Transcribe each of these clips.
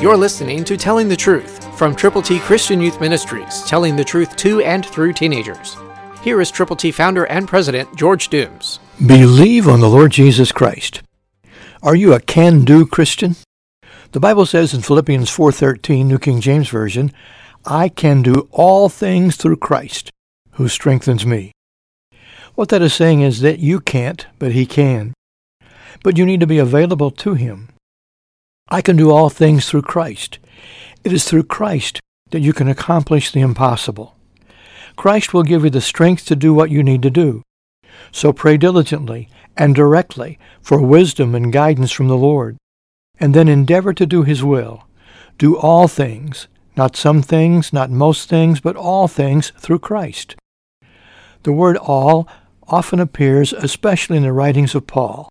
You're listening to Telling the Truth from Triple T Christian Youth Ministries, telling the truth to and through teenagers. Here is Triple T founder and president, George Dooms. Believe on the Lord Jesus Christ. Are you a can-do Christian? The Bible says in Philippians 4:13, New King James Version, I can do all things through Christ, who strengthens me. What that is saying is that you can't, but He can. But you need to be available to Him. I can do all things through Christ. It is through Christ that you can accomplish the impossible. Christ will give you the strength to do what you need to do. So pray diligently and directly for wisdom and guidance from the Lord, and then endeavor to do His will. Do all things, not some things, not most things, but all things through Christ. The word all often appears, especially in the writings of Paul.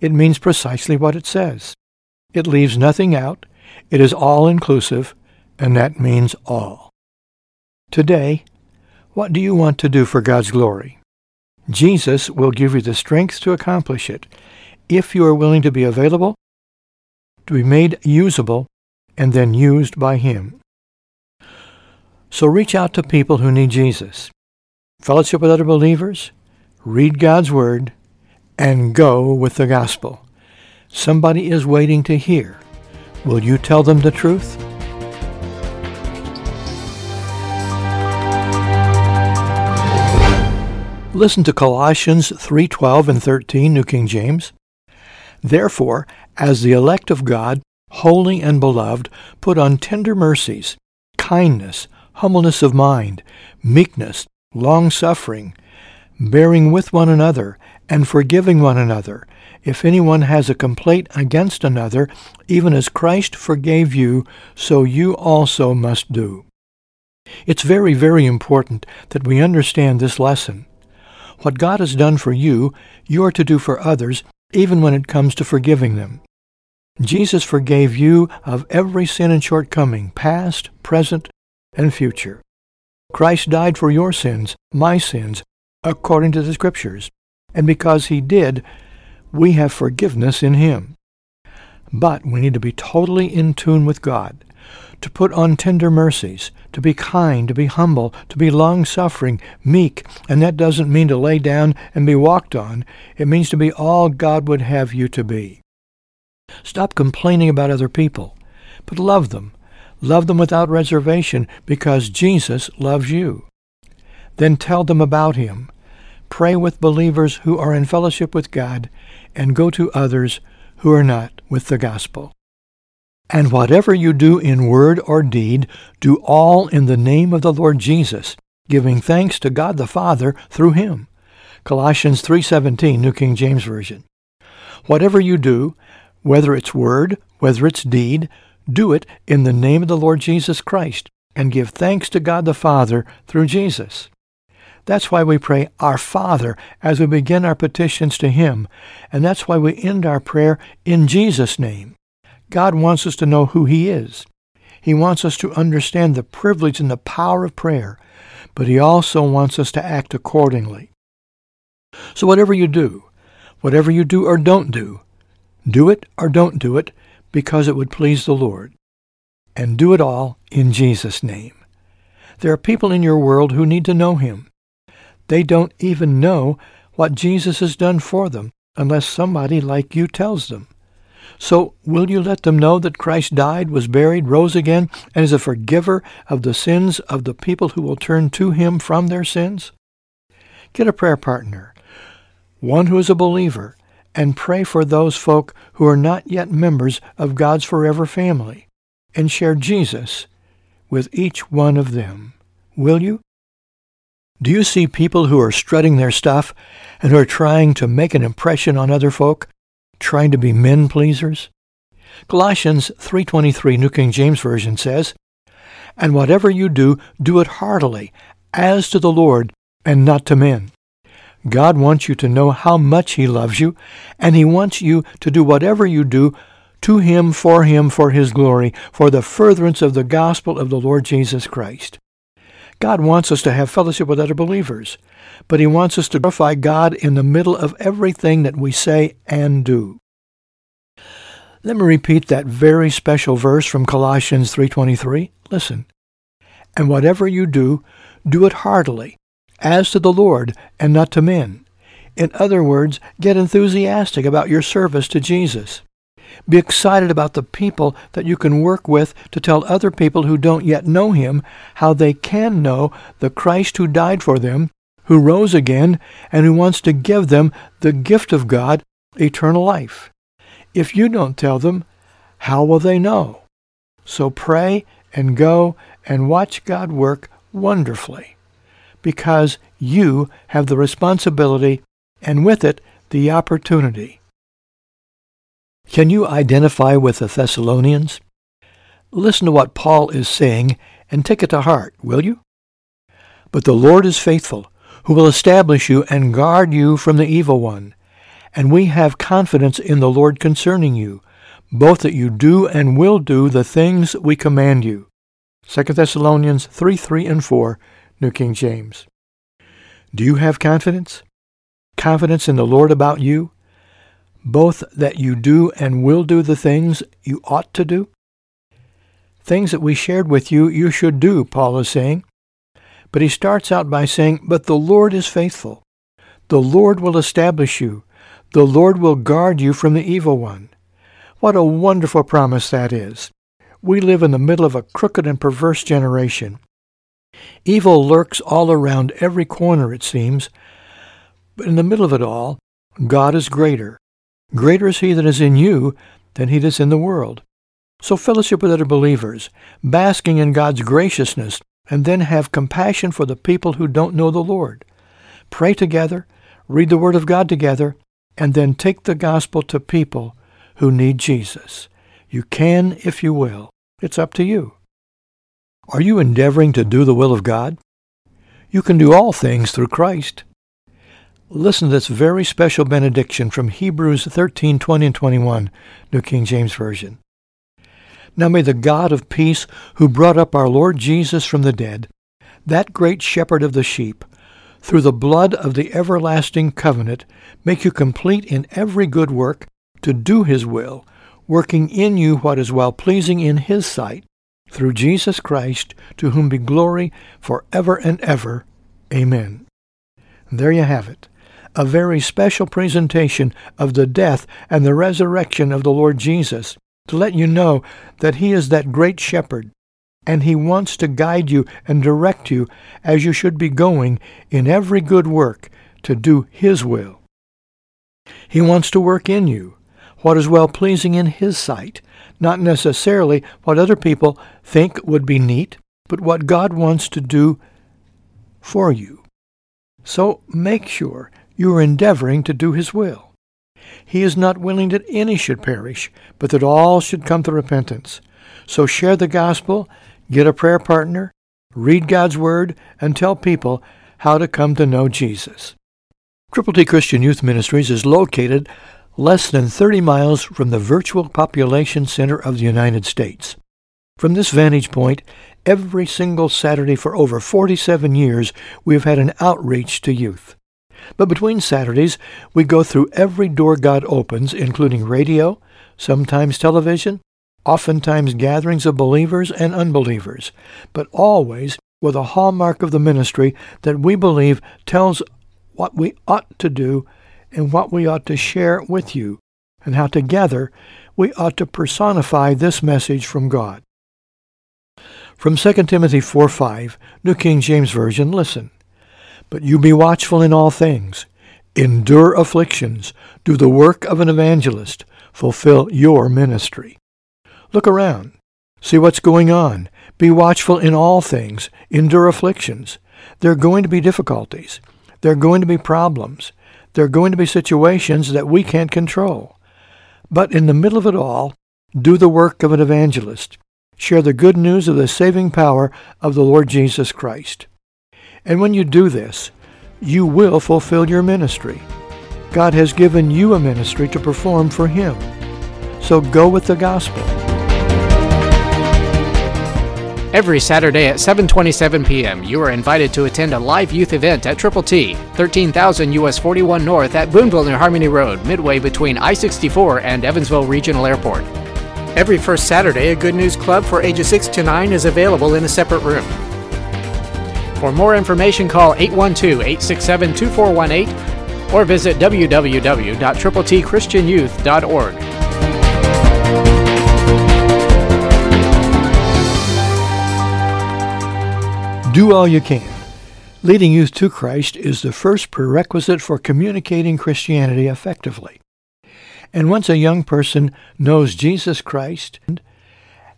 It means precisely what it says. It leaves nothing out, it is all-inclusive, and that means all. Today, what do you want to do for God's glory? Jesus will give you the strength to accomplish it, if you are willing to be available, to be made usable, and then used by Him. So reach out to people who need Jesus. Fellowship with other believers, read God's Word, and go with the gospel. Somebody is waiting to hear. Will you tell them the truth? Listen to Colossians 3:12 and 13, New King James. Therefore, as the elect of God, holy and beloved, put on tender mercies, kindness, humbleness of mind, meekness, long-suffering, bearing with one another, and forgiving one another, if anyone has a complaint against another, even as Christ forgave you, so you also must do. It's very, very important that we understand this lesson. What God has done for you, you are to do for others, even when it comes to forgiving them. Jesus forgave you of every sin and shortcoming, past, present, and future. Christ died for your sins, my sins, according to the Scriptures. And because He did, we have forgiveness in Him. But we need to be totally in tune with God, to put on tender mercies, to be kind, to be humble, to be long-suffering, meek. And that doesn't mean to lay down and be walked on. It means to be all God would have you to be. Stop complaining about other people, but love them. Love them without reservation, because Jesus loves you. Then tell them about Him. Pray with believers who are in fellowship with God, and go to others who are not with the gospel. And whatever you do in word or deed, do all in the name of the Lord Jesus, giving thanks to God the Father through Him. Colossians 3:17, New King James Version. Whatever you do, whether it's word, whether it's deed, do it in the name of the Lord Jesus Christ, and give thanks to God the Father through Jesus. That's why we pray, Our Father, as we begin our petitions to Him, and that's why we end our prayer in Jesus' name. God wants us to know who He is. He wants us to understand the privilege and the power of prayer, but He also wants us to act accordingly. So whatever you do or don't do, do it or don't do it, because it would please the Lord. And do it all in Jesus' name. There are people in your world who need to know Him. They don't even know what Jesus has done for them unless somebody like you tells them. So will you let them know that Christ died, was buried, rose again, and is a forgiver of the sins of the people who will turn to Him from their sins? Get a prayer partner, one who is a believer, and pray for those folk who are not yet members of God's forever family, and share Jesus with each one of them. Will you? Do you see people who are strutting their stuff and who are trying to make an impression on other folk, trying to be men-pleasers? Colossians 3:23, New King James Version says, And whatever you do, do it heartily, as to the Lord, and not to men. God wants you to know how much He loves you, and He wants you to do whatever you do to Him, for His glory, for the furtherance of the gospel of the Lord Jesus Christ. God wants us to have fellowship with other believers, but He wants us to glorify God in the middle of everything that we say and do. Let me repeat that very special verse from Colossians 3:23. Listen. And whatever you do, do it heartily, as to the Lord and not to men. In other words, get enthusiastic about your service to Jesus. Be excited about the people that you can work with to tell other people who don't yet know Him how they can know the Christ who died for them, who rose again, and who wants to give them the gift of God, eternal life. If you don't tell them, how will they know? So pray and go and watch God work wonderfully, because you have the responsibility and with it the opportunity. Can you identify with the Thessalonians? Listen to what Paul is saying and take it to heart, will you? But the Lord is faithful, who will establish you and guard you from the evil one. And we have confidence in the Lord concerning you, both that you do and will do the things we command you. 2 Thessalonians 3:3-4, New King James. Do you have confidence? Confidence in the Lord about you? Both that you do and will do the things you ought to do? Things that we shared with you, you should do, Paul is saying. But he starts out by saying, but the Lord is faithful. The Lord will establish you. The Lord will guard you from the evil one. What a wonderful promise that is. We live in the middle of a crooked and perverse generation. Evil lurks all around every corner, it seems. But in the middle of it all, God is greater. Greater is He that is in you than he that is in the world. So fellowship with other believers, basking in God's graciousness, and then have compassion for the people who don't know the Lord. Pray together, read the Word of God together, and then take the gospel to people who need Jesus. You can if you will. It's up to you. Are you endeavoring to do the will of God? You can do all things through Christ. Listen to this very special benediction from Hebrews 13:20-21, New King James Version. Now may the God of peace, who brought up our Lord Jesus from the dead, that great shepherd of the sheep, through the blood of the everlasting covenant, make you complete in every good work to do His will, working in you what is well-pleasing in His sight, through Jesus Christ, to whom be glory forever and ever. Amen. There you have it. A very special presentation of the death and the resurrection of the Lord Jesus, to let you know that He is that great shepherd, and He wants to guide you and direct you as you should be going in every good work to do His will. He wants to work in you what is well-pleasing in His sight, not necessarily what other people think would be neat, but what God wants to do for you. So make sure you are endeavoring to do His will. He is not willing that any should perish, but that all should come to repentance. So share the gospel, get a prayer partner, read God's Word, and tell people how to come to know Jesus. Triple T Christian Youth Ministries is located less than 30 miles from the virtual population center of the United States. From this vantage point, every single Saturday for over 47 years, we have had an outreach to youth. But between Saturdays, we go through every door God opens, including radio, sometimes television, oftentimes gatherings of believers and unbelievers, but always with a hallmark of the ministry that we believe tells what we ought to do and what we ought to share with you, and how together we ought to personify this message from God. From 2 Timothy 4:5, New King James Version, listen. But you be watchful in all things. Endure afflictions. Do the work of an evangelist. Fulfill your ministry. Look around. See what's going on. Be watchful in all things. Endure afflictions. There are going to be difficulties. There are going to be problems. There are going to be situations that we can't control. But in the middle of it all, do the work of an evangelist. Share the good news of the saving power of the Lord Jesus Christ. And when you do this, you will fulfill your ministry. God has given you a ministry to perform for Him. So go with the gospel. Every Saturday at 7:27 p.m., you are invited to attend a live youth event at Triple T, 13,000 U.S. 41 North at Boonville and Harmony Road, midway between I-64 and Evansville Regional Airport. Every first Saturday, a Good News Club for ages 6 to 9 is available in a separate room. For more information, call 812-867-2418 or visit www.tripletchristianyouth.org. Do all you can. Leading youth to Christ is the first prerequisite for communicating Christianity effectively. And once a young person knows Jesus Christ,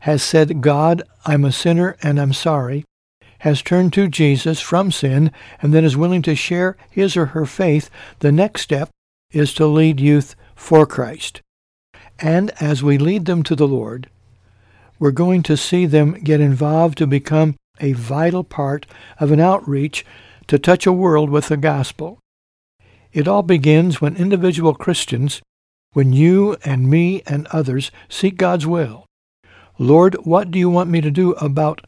has said, "God, I'm a sinner and I'm sorry," has turned to Jesus from sin, and then is willing to share his or her faith, the next step is to lead youth for Christ. And as we lead them to the Lord, we're going to see them get involved to become a vital part of an outreach to touch a world with the gospel. It all begins when individual Christians, when you and me and others seek God's will. Lord, what do you want me to do about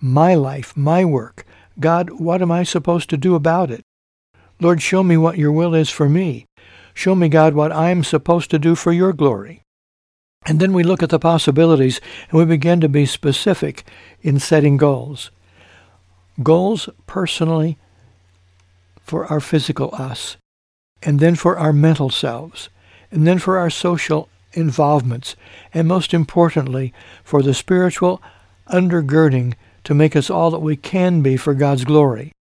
my life, my work? God, what am I supposed to do about it? Lord, show me what your will is for me. Show me, God, what I'm supposed to do for your glory. And then we look at the possibilities, and we begin to be specific in setting goals. Goals personally for our physical us, and then for our mental selves, and then for our social involvements, and most importantly, for the spiritual undergirding to make us all that we can be for God's glory.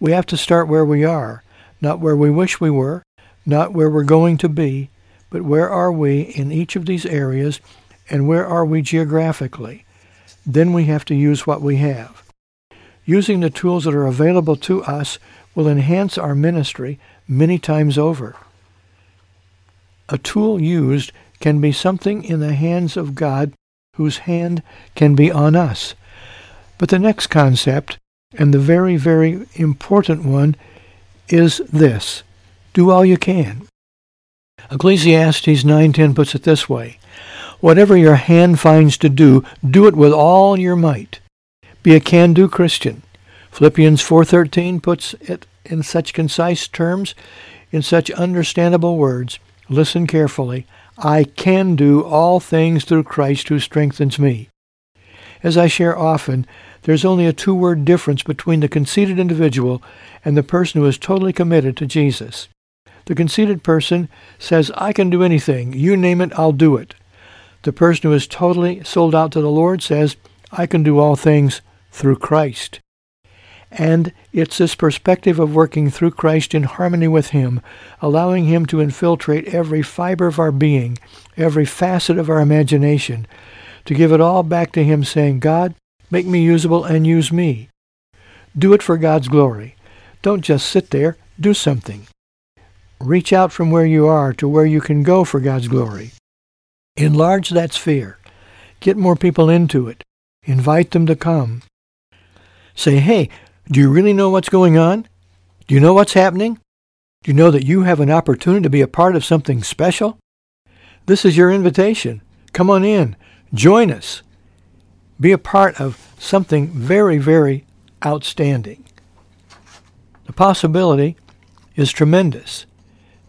We have to start where we are, not where we wish we were, not where we're going to be, but where are we in each of these areas, and where are we geographically? Then we have to use what we have. Using the tools that are available to us will enhance our ministry many times over. A tool used can be something in the hands of God whose hand can be on us. But the next concept, and the very, very important one, is this: do all you can. Ecclesiastes 9:10 puts it this way: whatever your hand finds to do, do it with all your might. Be a can-do Christian. Philippians 4:13 puts it in such concise terms, in such understandable words. Listen carefully. I can do all things through Christ who strengthens me. As I share often, there's only a two-word difference between the conceited individual and the person who is totally committed to Jesus. The conceited person says, I can do anything. You name it, I'll do it. The person who is totally sold out to the Lord says, I can do all things through Christ. And it's this perspective of working through Christ in harmony with Him, allowing Him to infiltrate every fiber of our being, every facet of our imagination, to give it all back to Him, saying, God, make me usable and use me. Do it for God's glory. Don't just sit there. Do something. Reach out from where you are to where you can go for God's glory. Enlarge that sphere. Get more people into it. Invite them to come. Say, hey, do you really know what's going on? Do you know what's happening? Do you know that you have an opportunity to be a part of something special? This is your invitation. Come on in. Join us. Be a part of something very, very outstanding. The possibility is tremendous.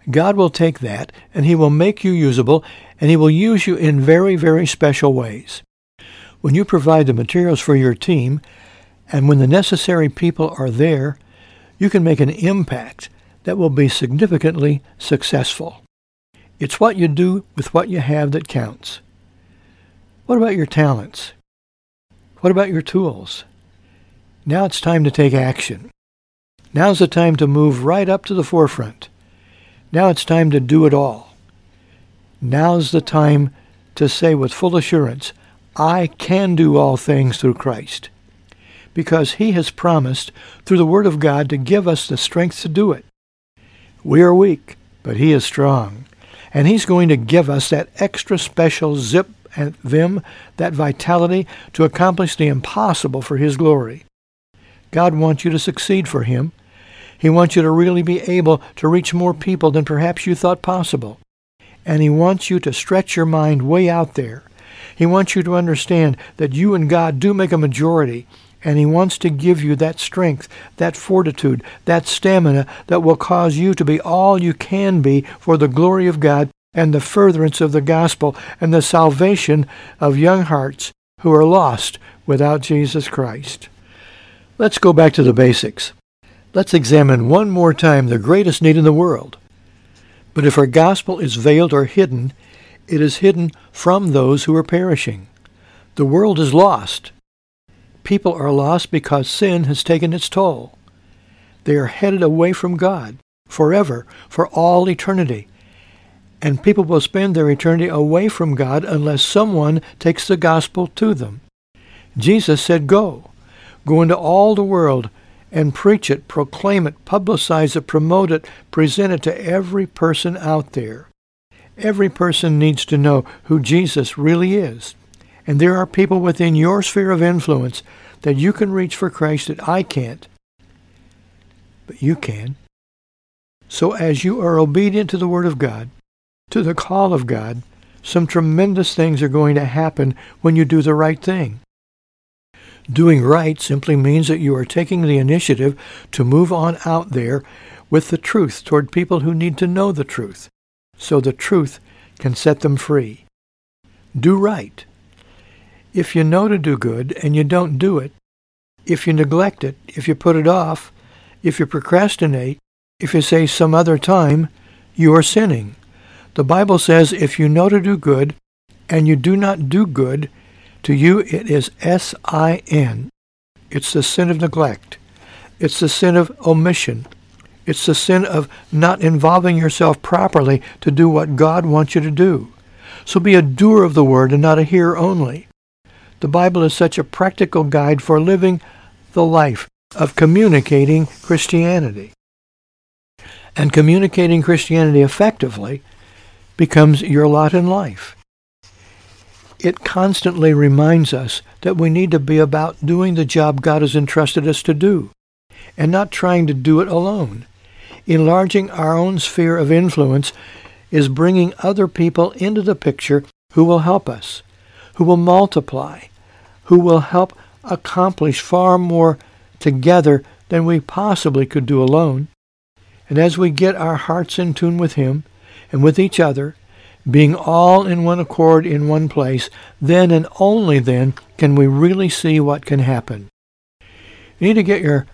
God will take that, and He will make you usable, and He will use you in very, very special ways. When you provide the materials for your team, and when the necessary people are there, you can make an impact that will be significantly successful. It's what you do with what you have that counts. What about your talents? What about your tools? Now it's time to take action. Now's the time to move right up to the forefront. Now it's time to do it all. Now's the time to say with full assurance, I can do all things through Christ, because He has promised through the Word of God to give us the strength to do it. We are weak, but He is strong, and He's going to give us that extra special zip and vim, that vitality to accomplish the impossible for His glory. God wants you to succeed for Him. He wants you to really be able to reach more people than perhaps you thought possible. And He wants you to stretch your mind way out there. He wants you to understand that you and God do make a majority, and He wants to give you that strength, that fortitude, that stamina that will cause you to be all you can be for the glory of God and the furtherance of the gospel and the salvation of young hearts who are lost without Jesus Christ. Let's go back to the basics. Let's examine one more time the greatest need in the world. But if our gospel is veiled or hidden, it is hidden from those who are perishing. The world is lost. People are lost because sin has taken its toll. They are headed away from God forever, for all eternity. And people will spend their eternity away from God unless someone takes the gospel to them. Jesus said, "Go. Go into all the world and preach it, proclaim it, publicize it, promote it, present it to every person out there." Every person needs to know who Jesus really is. And there are people within your sphere of influence that you can reach for Christ that I can't, but you can. So as you are obedient to the Word of God, to the call of God, some tremendous things are going to happen when you do the right thing. Doing right simply means that you are taking the initiative to move on out there with the truth toward people who need to know the truth, so the truth can set them free. Do right. If you know to do good and you don't do it, if you neglect it, if you put it off, if you procrastinate, if you say some other time, you are sinning. The Bible says if you know to do good and you do not do good, to you it is S-I-N. It's the sin of neglect. It's the sin of omission. It's the sin of not involving yourself properly to do what God wants you to do. So be a doer of the Word and not a hearer only. The Bible is such a practical guide for living the life of communicating Christianity. And communicating Christianity effectively becomes your lot in life. It constantly reminds us that we need to be about doing the job God has entrusted us to do, and not trying to do it alone. Enlarging our own sphere of influence is bringing other people into the picture who will help us, who will multiply, who will help accomplish far more together than we possibly could do alone. And as we get our hearts in tune with Him and with each other, being all in one accord in one place, then and only then can we really see what can happen. You need to get your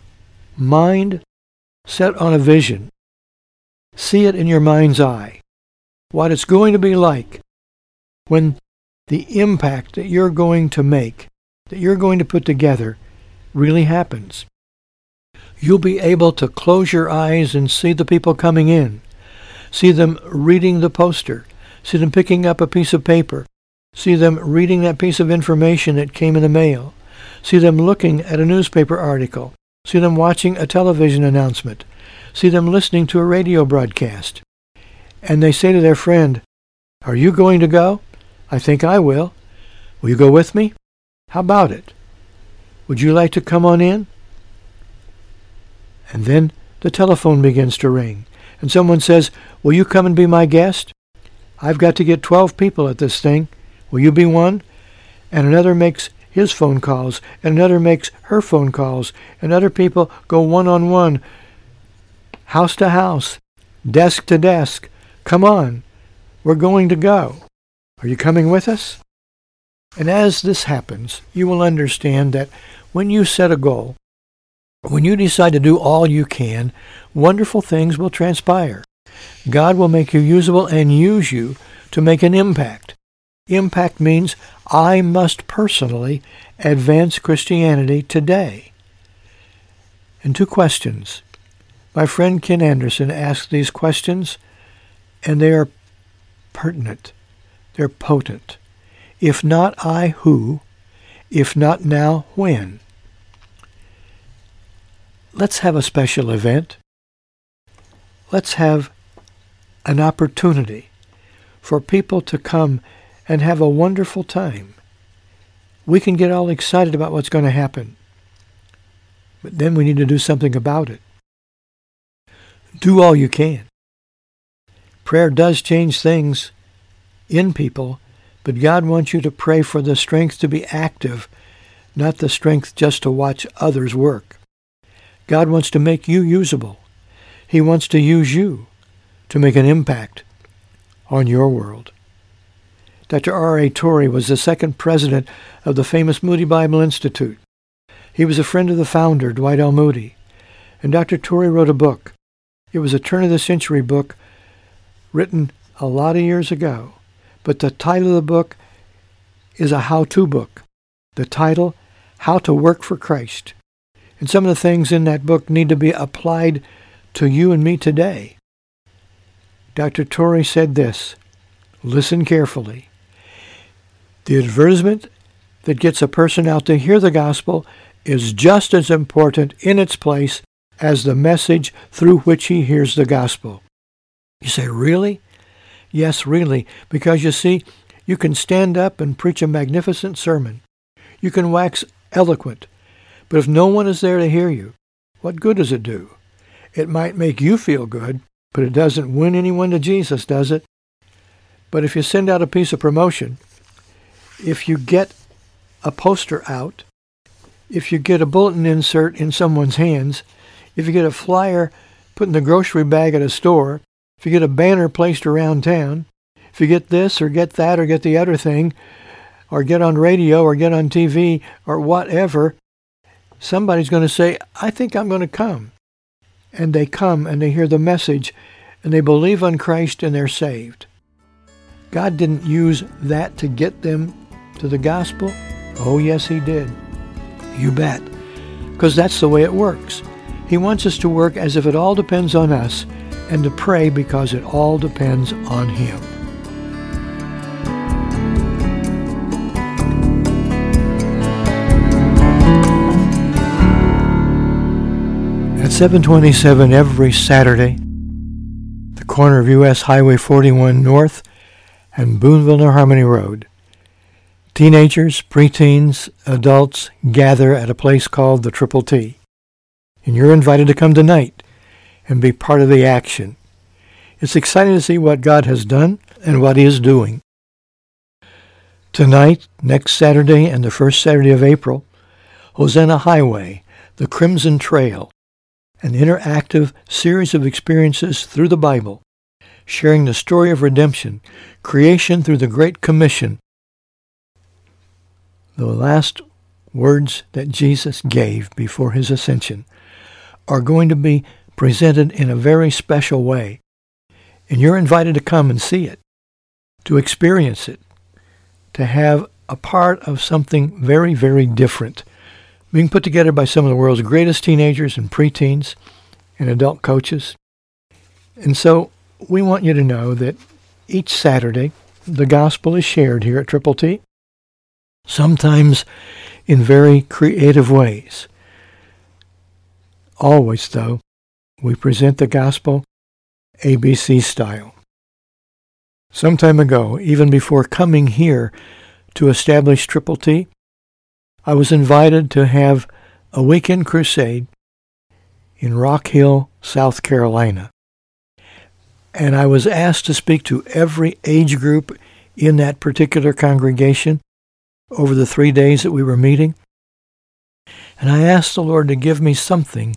mind set on a vision. See it in your mind's eye, what it's going to be like when the impact that you're going to make, that you're going to put together, really happens. You'll be able to close your eyes and see the people coming in, see them reading the poster, see them picking up a piece of paper, see them reading that piece of information that came in the mail, see them looking at a newspaper article, see them watching a television announcement, see them listening to a radio broadcast. And they say to their friend, "Are you going to go? I think I will. Will you go with me? How about it? Would you like to come on in?" And then the telephone begins to ring, and someone says, "Will you come and be my guest? I've got to get 12 people at this thing. Will you be one?" And another makes his phone calls, and another makes her phone calls, and other people go one-on-one, house to house, desk to desk. "Come on, we're going to go. Are you coming with us?" And as this happens, you will understand that when you set a goal, when you decide to do all you can, wonderful things will transpire. God will make you usable and use you to make an impact. Impact means I must personally advance Christianity today. And two questions. My friend Ken Anderson asked these questions, and they are pertinent. They're potent. If not I, who? If not now, when? Let's have a special event. Let's have an opportunity for people to come and have a wonderful time. We can get all excited about what's going to happen, but then we need to do something about it. Do all you can. Prayer does change things in people, But God wants you to pray for the strength to be active, not the strength just to watch others work. God wants to make you usable. He wants to use you to make an impact on your world. Dr. R.A. Torrey was the second president of the famous Moody Bible Institute. He was a friend of the founder, Dwight L. Moody. And Dr. Torrey wrote a book. It was a turn-of-the-century book written a lot of years ago. But the title of the book is a how-to book. The title, How to Work for Christ. And some of the things in that book need to be applied to you and me today. Dr. Torrey said this, listen carefully. The advertisement that gets a person out to hear the gospel is just as important in its place as the message through which he hears the gospel. You say, really? Yes, really, because you see, you can stand up and preach a magnificent sermon. You can wax eloquent, but if no one is there to hear you, what good does it do? It might make you feel good, but it doesn't win anyone to Jesus, does it? But if you send out a piece of promotion, if you get a poster out, if you get a bulletin insert in someone's hands, if you get a flyer put in the grocery bag at a store, if you get a banner placed around town, if you get this or get that or get the other thing, or get on radio or get on TV or whatever, somebody's going to say, I think I'm going to come. And they come and they hear the message and they believe on Christ and they're saved. God didn't use that to get them to the gospel. Oh, yes, he did. You bet. Because that's the way it works. He wants us to work as if it all depends on us and to pray because it all depends on him. At 7:27 every Saturday, the corner of U.S. Highway 41 North and Boonville New Harmony Road, teenagers, preteens, adults gather at a place called the Triple T. And you're invited to come tonight and be part of the action. It's exciting to see what God has done and what he is doing. Tonight, next Saturday, and the first Saturday of April, Hosanna Highway, the Crimson Trail, an interactive series of experiences through the Bible, sharing the story of redemption, creation through the Great Commission, the last words that Jesus gave before his ascension, are going to be presented in a very special way. And you're invited to come and see it, to experience it, to have a part of something very, very different, being put together by some of the world's greatest teenagers and preteens and adult coaches. And so we want you to know that each Saturday, the gospel is shared here at Triple T, sometimes in very creative ways. Always, though, we present the gospel ABC style. Some time ago, even before coming here to establish Triple T, I was invited to have a weekend crusade in Rock Hill, South Carolina. And I was asked to speak to every age group in that particular congregation over the 3 days that we were meeting. And I asked the Lord to give me something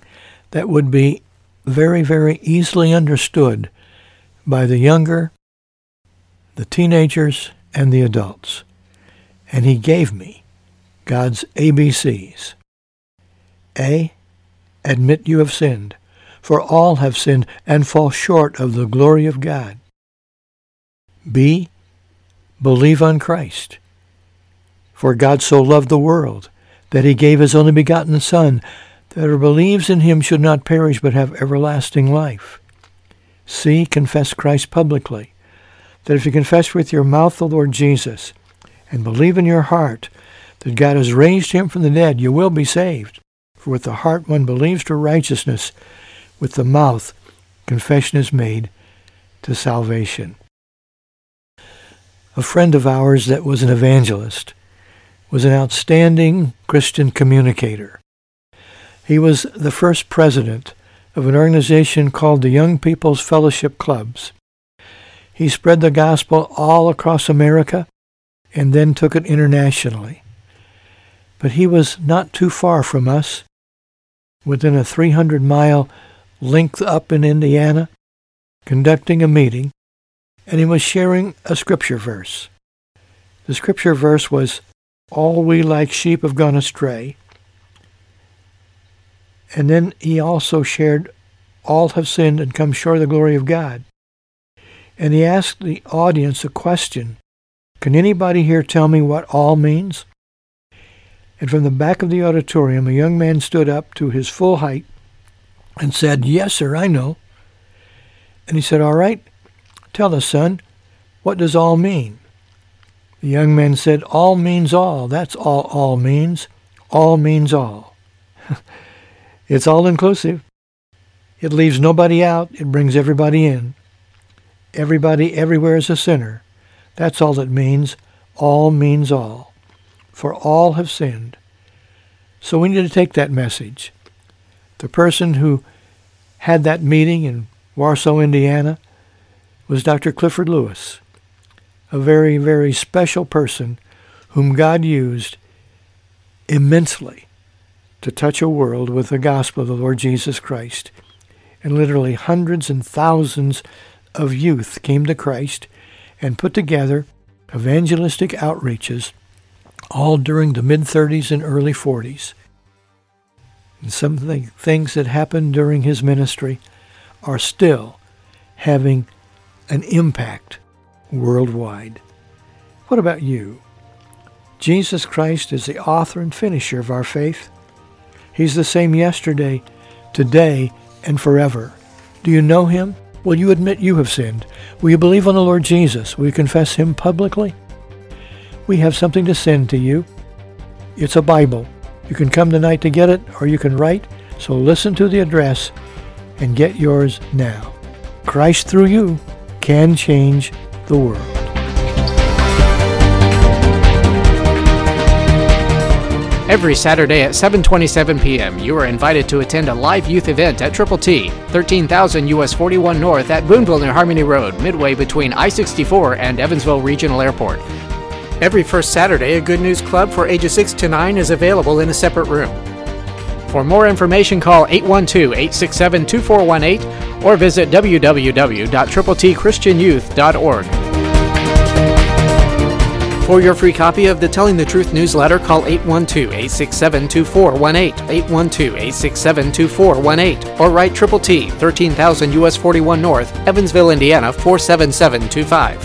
that would be very, very easily understood by the younger, the teenagers, and the adults. And he gave me God's ABCs. A, admit you have sinned, for all have sinned and fall short of the glory of God. B, believe on Christ, for God so loved the world that he gave his only begotten Son, that whoever believes in him should not perish but have everlasting life. C, confess Christ publicly, that if you confess with your mouth the Lord Jesus and believe in your heart that God has raised him from the dead, you will be saved. For with the heart one believes to righteousness, with the mouth confession is made to salvation. A friend of ours that was an evangelist was an outstanding Christian communicator. He was the first president of an organization called the Young People's Fellowship Clubs. He spread the gospel all across America and then took it internationally. But he was not too far from us, within a 300-mile length up in Indiana, conducting a meeting, and he was sharing a scripture verse. The scripture verse was, "All we like sheep have gone astray." And then he also shared, "All have sinned and come short of the glory of God." And he asked the audience a question, "Can anybody here tell me what all means?" And from the back of the auditorium, a young man stood up to his full height and said, "Yes, sir, I know." And he said, "All right, tell us, son, what does all mean?" The young man said, "All means all. That's all means. All means all." It's all-inclusive. It leaves nobody out. It brings everybody in. Everybody everywhere is a sinner. That's all it means. All means all. For all have sinned. So we need to take that message. The person who had that meeting in Warsaw, Indiana, was Dr. Clifford Lewis, a very, very special person whom God used immensely to touch a world with the gospel of the Lord Jesus Christ. And literally hundreds and thousands of youth came to Christ and put together evangelistic outreaches all during the mid-30s and early 40s. And some things that happened during his ministry are still having an impact worldwide. What about you? Jesus Christ is the author and finisher of our faith. He's the same yesterday, today, and forever. Do you know him? Will you admit you have sinned? Will you believe on the Lord Jesus? Will you confess him publicly? We have something to send to you. It's a Bible. You can come tonight to get it, or you can write. So listen to the address and get yours now. Christ through you can change the world. Every Saturday at 7:27 p.m., you are invited to attend a live youth event at Triple T, 13,000 U.S. 41 North at Boonville near Harmony Road, midway between I-64 and Evansville Regional Airport. Every first Saturday, a Good News Club for ages 6 to 9 is available in a separate room. For more information, call 812-867-2418 or visit www.tripletchristianyouth.org. For your free copy of the Telling the Truth newsletter, call 812-867-2418, 812-867-2418, or write Triple T, 13,000 U.S. 41 North, Evansville, Indiana, 47725.